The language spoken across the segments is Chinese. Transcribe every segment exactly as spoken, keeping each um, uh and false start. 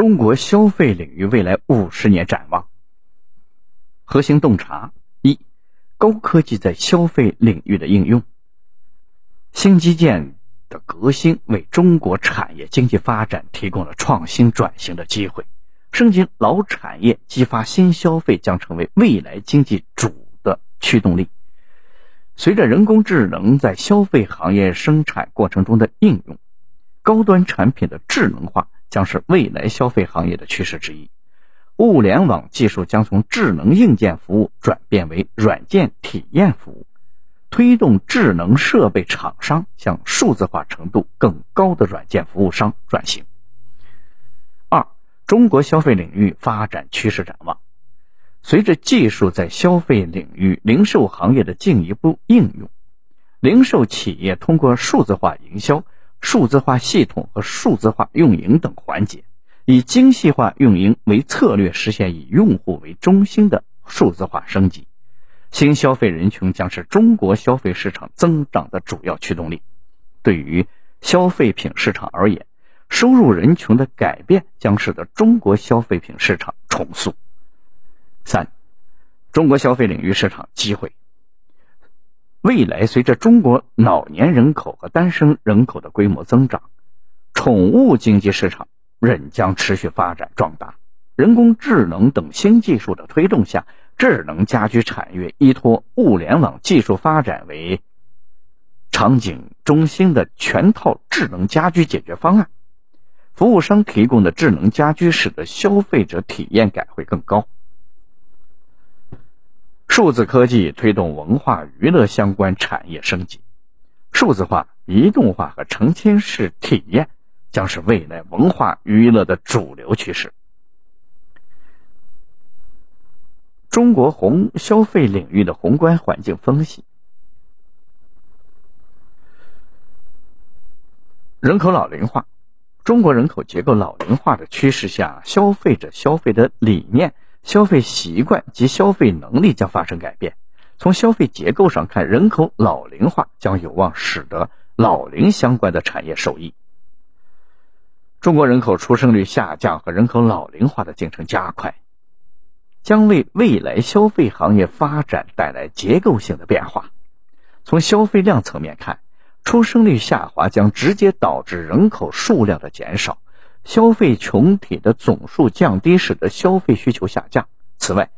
中国消费领域未来五十年展望。核心洞察：一、高科技在消费领域的应用。新基建的革新为中国产业经济发展提供了创新转型的机会，升级老产业，激发新消费将成为未来经济主的驱动力。随着人工智能在消费行业生产过程中的应用，高端产品的智能化将是未来消费行业的趋势之一。物联网技术将从智能硬件服务转变为软件体验服务，推动智能设备厂商向数字化程度更高的软件服务商转型。二、中国消费领域发展趋势展望。随着技术在消费领域、零售行业的进一步应用，零售企业通过数字化营销、数字化系统和数字化运营等环节，以精细化运营为策略，实现以用户为中心的数字化升级。新消费人群将是中国消费市场增长的主要驱动力。对于消费品市场而言，收入人群的改变将使得中国消费品市场重塑。三、中国消费领域市场机会。未来随着中国老年人口和单身人口的规模增长，宠物经济市场仍将持续发展壮大。人工智能等新技术的推动下，智能家居产业依托物联网技术发展为场景中心的全套智能家居解决方案。服务商提供的智能家居使得消费者体验感会更高。数字科技推动文化娱乐相关产业升级，数字化、移动化和沉浸式体验将是未来文化娱乐的主流趋势。中国宏消费领域的宏观环境分析。人口老龄化。中国人口结构老龄化的趋势下，消费者消费的理念、消费习惯及消费能力将发生改变。从消费结构上看，人口老龄化将有望使得老龄相关的产业受益。中国人口出生率下降和人口老龄化的进程加快，将为未来消费行业发展带来结构性的变化。从消费量层面看，出生率下滑将直接导致人口数量的减少，消费群体的总数降低，使得消费需求下降。此外，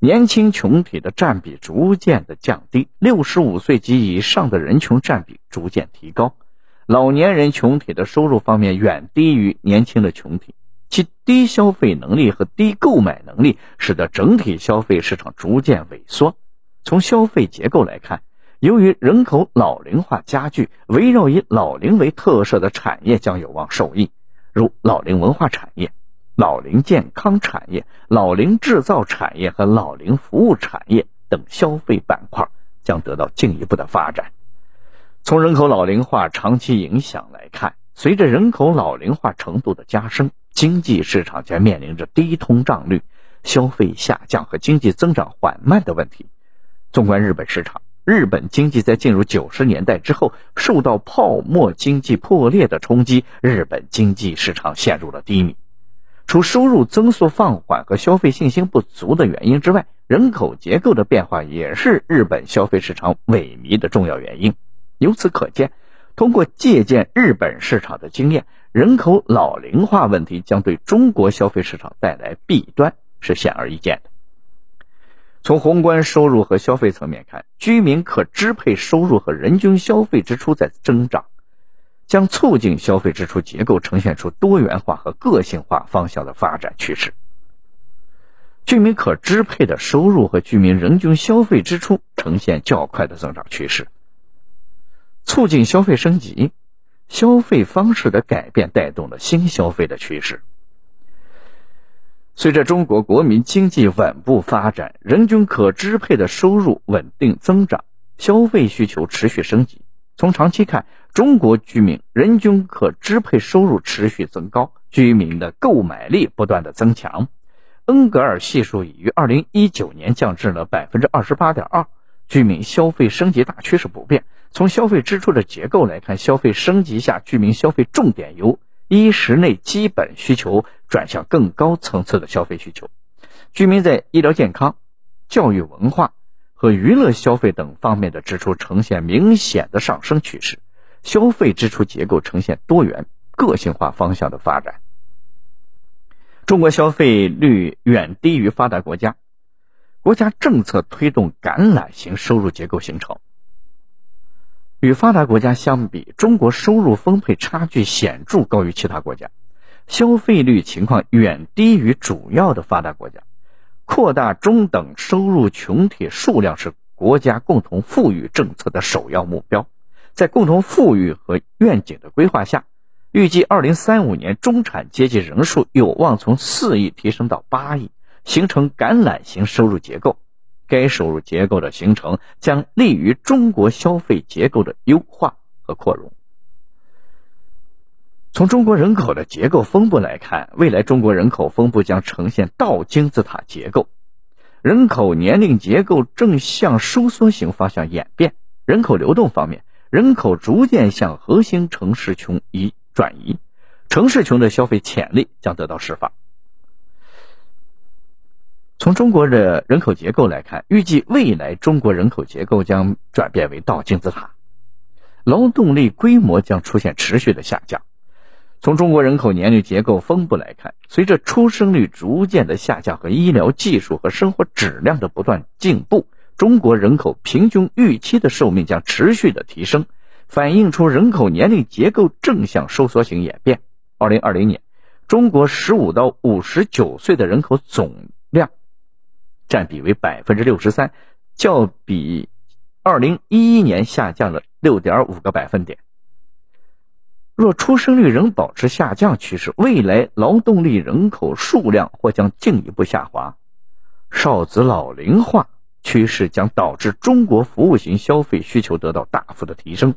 年轻群体的占比逐渐的降低，六十五岁及以上的人群占比逐渐提高。老年人群体的收入方面远低于年轻的群体，其低消费能力和低购买能力使得整体消费市场逐渐萎缩。从消费结构来看，由于人口老龄化加剧，围绕以老龄为特色的产业将有望受益，如老龄文化产业、老龄健康产业、老龄制造产业和老龄服务产业等消费板块将得到进一步的发展。从人口老龄化长期影响来看，随着人口老龄化程度的加深，经济市场将面临着低通胀率、消费下降和经济增长缓慢的问题。纵观日本市场，日本经济在进入九十年代之后，受到泡沫经济破裂的冲击，日本经济市场陷入了低迷。除收入增速放缓和消费信心不足的原因之外，人口结构的变化也是日本消费市场萎靡的重要原因。由此可见，通过借鉴日本市场的经验，人口老龄化问题将对中国消费市场带来弊端是显而易见的。从宏观收入和消费层面看，居民可支配收入和人均消费支出在增长，将促进消费支出结构呈现出多元化和个性化方向的发展趋势。居民可支配的收入和居民人均消费支出呈现较快的增长趋势。促进消费升级，消费方式的改变带动了新消费的趋势。随着中国国民经济稳步发展，人均可支配的收入稳定增长，消费需求持续升级。从长期看，中国居民人均可支配收入持续增高，居民的购买力不断的增强。恩格尔系数已于二零一九年降至了 百分之二十八点二， 居民消费升级大趋势不变。从消费支出的结构来看，消费升级下居民消费重点由衣食类基本需求转向更高层次的消费需求。居民在医疗健康、教育文化和娱乐消费等方面的支出呈现明显的上升趋势，消费支出结构呈现多元、个性化方向的发展。中国消费率远低于发达国家，国家政策推动橄榄型收入结构形成。与发达国家相比，中国收入分配差距显著高于其他国家，消费率情况远低于主要的发达国家。扩大中等收入群体数量是国家共同富裕政策的首要目标。在共同富裕和愿景的规划下，预计二零三五年中产阶级人数有望从四亿提升到八亿，形成橄榄型收入结构。该收入结构的形成将利于中国消费结构的优化和扩容。从中国人口的结构分布来看，未来中国人口分布将呈现倒金字塔结构，人口年龄结构正向收缩型方向演变。人口流动方面，人口逐渐向核心城市群移转移，城市群的消费潜力将得到释放。从中国的人口结构来看，预计未来中国人口结构将转变为倒金字塔，劳动力规模将出现持续的下降。从中国人口年龄结构分布来看，随着出生率逐渐的下降和医疗技术和生活质量的不断进步，中国人口平均预期的寿命将持续的提升，反映出人口年龄结构正向收缩型演变。二零二零年，中国十五到五十九岁的人口总量占比为 百分之六十三， 较比二零一一年下降了 六点五个百分点。若出生率仍保持下降趋势，未来劳动力人口数量或将进一步下滑，少子老龄化趋势将导致中国服务型消费需求得到大幅的提升。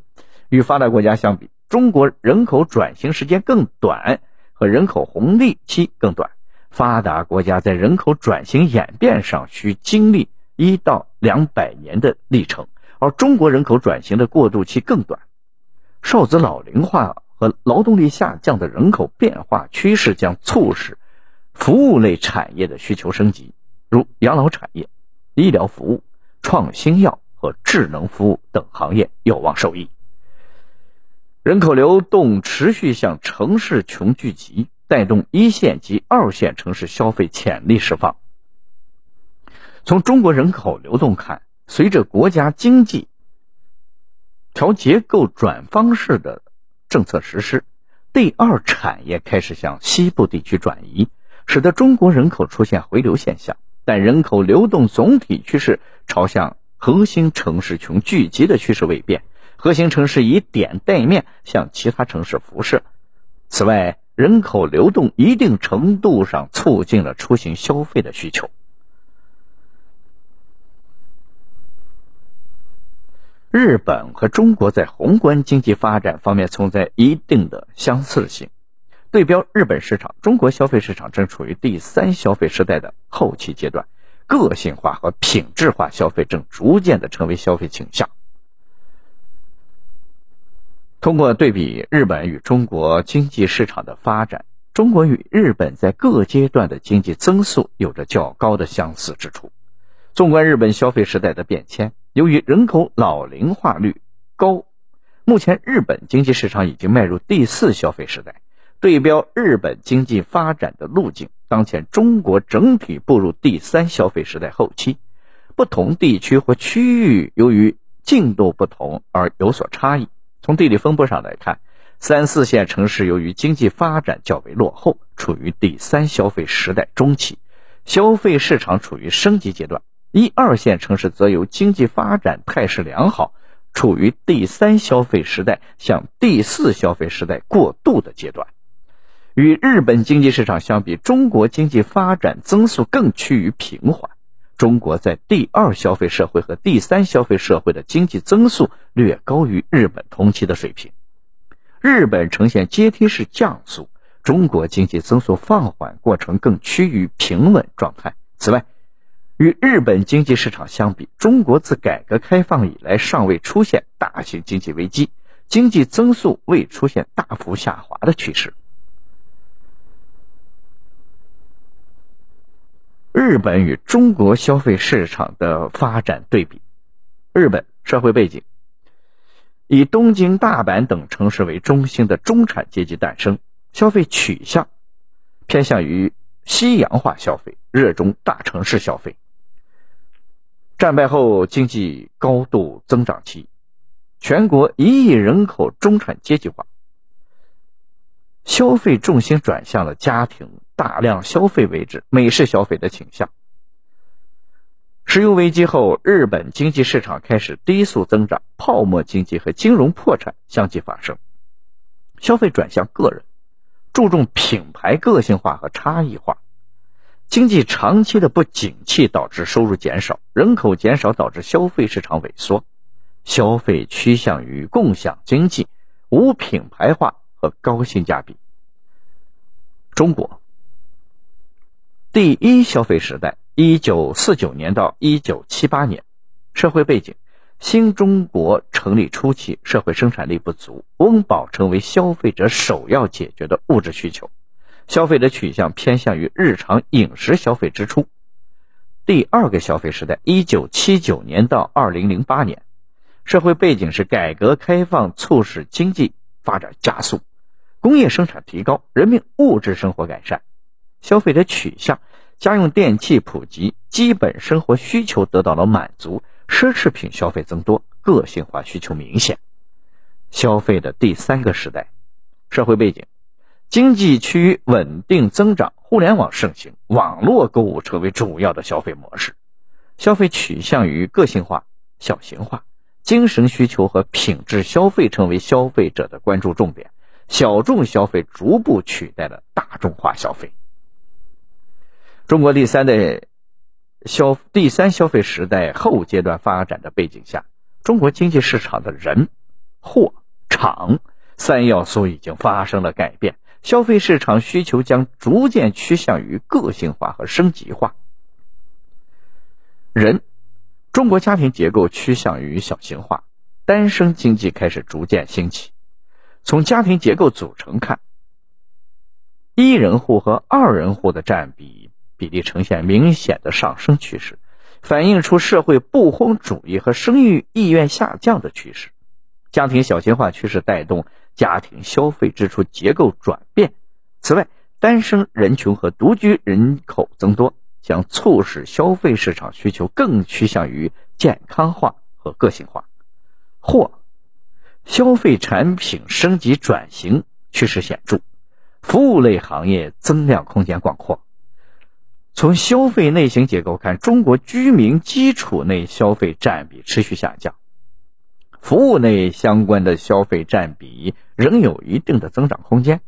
与发达国家相比，中国人口转型时间更短和人口红利期更短，发达国家在人口转型演变上需经历一到两百年的历程，而中国人口转型的过渡期更短。少子老龄化和劳动力下降的人口变化趋势将促使服务类产业的需求升级，如养老产业、医疗服务、创新药和智能服务等行业有望受益。人口流动持续向城市群聚集，带动一线及二线城市消费潜力释放。从中国人口流动看，随着国家经济调结构转方式的政策实施，第二产业开始向西部地区转移，使得中国人口出现回流现象，但人口流动总体趋势朝向核心城市群聚集的趋势未变，核心城市以点带面向其他城市辐射。此外，人口流动一定程度上促进了出行消费的需求。日本和中国在宏观经济发展方面存在一定的相似性。对标日本市场，中国消费市场正处于第三消费时代的后期阶段，个性化和品质化消费正逐渐的成为消费倾向。通过对比日本与中国经济市场的发展，中国与日本在各阶段的经济增速有着较高的相似之处。纵观日本消费时代的变迁，由于人口老龄化率高，目前日本经济市场已经迈入第四消费时代。对标日本经济发展的路径，当前中国整体步入第三消费时代后期，不同地区或区域由于进度不同而有所差异。从地理分布上来看，三四线城市由于经济发展较为落后，处于第三消费时代中期，消费市场处于升级阶段。一二线城市则由经济发展态势良好，处于第三消费时代向第四消费时代过渡的阶段。与日本经济市场相比，中国经济发展增速更趋于平缓，中国在第二消费社会和第三消费社会的经济增速略高于日本同期的水平。日本呈现阶梯式降速，中国经济增速放缓过程更趋于平稳状态。此外，与日本经济市场相比，中国自改革开放以来尚未出现大型经济危机，经济增速未出现大幅下滑的趋势。日本与中国消费市场的发展对比。日本社会背景，以东京、大阪等城市为中心的中产阶级诞生，消费取向偏向于西洋化消费，热衷大城市消费。战败后经济高度增长期，全国一亿人口中产阶级化，消费重心转向了家庭大量消费为止、美式消费的倾向。石油危机后，日本经济市场开始低速增长，泡沫经济和金融破产相继发生，消费转向个人，注重品牌个性化和差异化。经济长期的不景气导致收入减少，人口减少导致消费市场萎缩，消费趋向于共享经济、无品牌化和高性价比。中国第一消费时代一九四九年到一九七八年，社会背景，新中国成立初期社会生产力不足，温饱成为消费者首要解决的物质需求，消费的取向偏向于日常饮食消费支出。第二个消费时代一九七九年到二零零八年，社会背景是改革开放促使经济发展加速，工业生产提高，人民物质生活改善，消费的取向，家用电器普及，基本生活需求得到了满足，奢侈品消费增多，个性化需求明显。消费的第三个时代，社会背景，经济趋于稳定增长，互联网盛行，网络购物成为主要的消费模式，消费取向于个性化、小型化，精神需求和品质消费成为消费者的关注重点，小众消费逐步取代了大众化消费。中国第三的消第三消费时代后阶段发展的背景下，中国经济市场的人、货、场三要素已经发生了改变，消费市场需求将逐渐趋向于个性化和升级化。人，中国家庭结构趋向于小型化，单身经济开始逐渐兴起。从家庭结构组成看，一人户和二人户的占比比例呈现明显的上升趋势，反映出社会不婚主义和生育意愿下降的趋势。家庭小型化趋势带动家庭消费支出结构转变。此外，单身人群和独居人口增多，将促使消费市场需求更趋向于健康化和个性化。或，消费产品升级转型趋势显著，服务类行业增量空间广阔。从消费类型结构看，中国居民基础内消费占比持续下降，服务类相关的消费占比仍有一定的增长空间，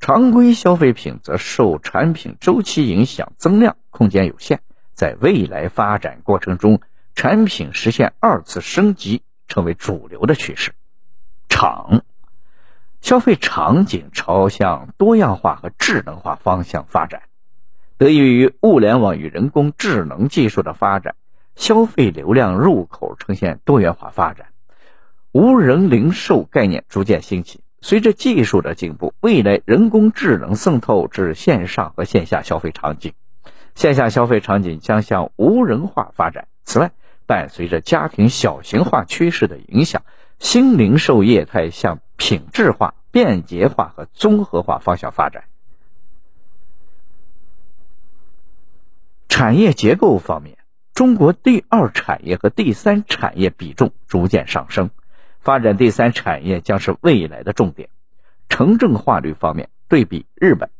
常规消费品则受产品周期影响，增量空间有限。在未来发展过程中，产品实现二次升级成为主流的趋势。场，消费场景朝向多样化和智能化方向发展。得益于物联网与人工智能技术的发展，消费流量入口呈现多元化发展，无人零售概念逐渐兴起。随着技术的进步，未来人工智能渗透至线上和线下消费场景，线下消费场景将向无人化发展。此外，伴随着家庭小型化趋势的影响，新零售业态向品质化、便捷化和综合化方向发展。产业结构方面，中国第二产业和第三产业比重逐渐上升，发展第三产业将是未来的重点。城镇化率方面，对比日本，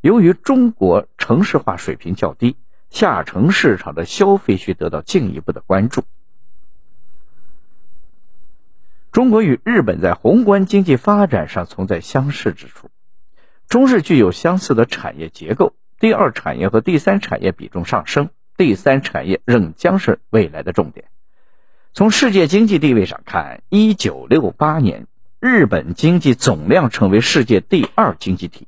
由于中国城市化水平较低，下沉市场的消费需得到进一步的关注。中国与日本在宏观经济发展上存在相似之处，中日具有相似的产业结构，第二产业和第三产业比重上升，第三产业仍将是未来的重点。从世界经济地位上看，一九六八年，日本经济总量成为世界第二经济体；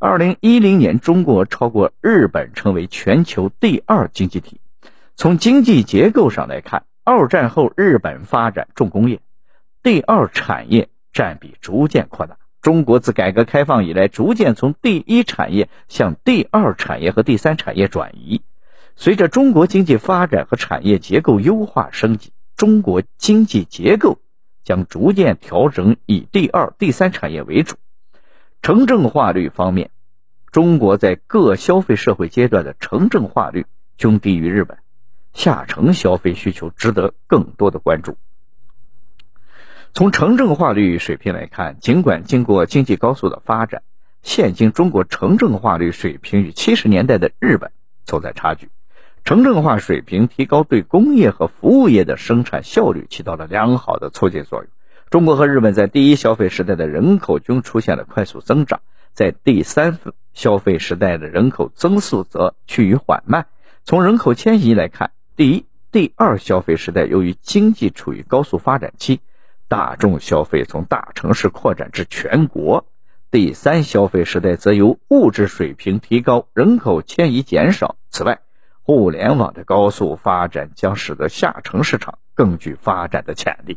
二零一零年，中国超过日本成为全球第二经济体。从经济结构上来看，二战后日本发展重工业，第二产业占比逐渐扩大。中国自改革开放以来，逐渐从第一产业向第二产业和第三产业转移。随着中国经济发展和产业结构优化升级，中国经济结构将逐渐调整以第二、第三产业为主。城镇化率方面，中国在各消费社会阶段的城镇化率均低于日本，下沉消费需求值得更多的关注。从城镇化率水平来看，尽管经过经济高速的发展，现今中国城镇化率水平与七十年代的日本存在差距。城镇化水平提高对工业和服务业的生产效率起到了良好的促进作用。中国和日本在第一消费时代的人口均出现了快速增长，在第三消费时代的人口增速则趋于缓慢。从人口迁移来看，第一、第二消费时代由于经济处于高速发展期，大众消费从大城市扩展至全国；第三消费时代则由物质水平提高，人口迁移减少。此外，互联网的高速发展将使得下沉市场更具发展的潜力。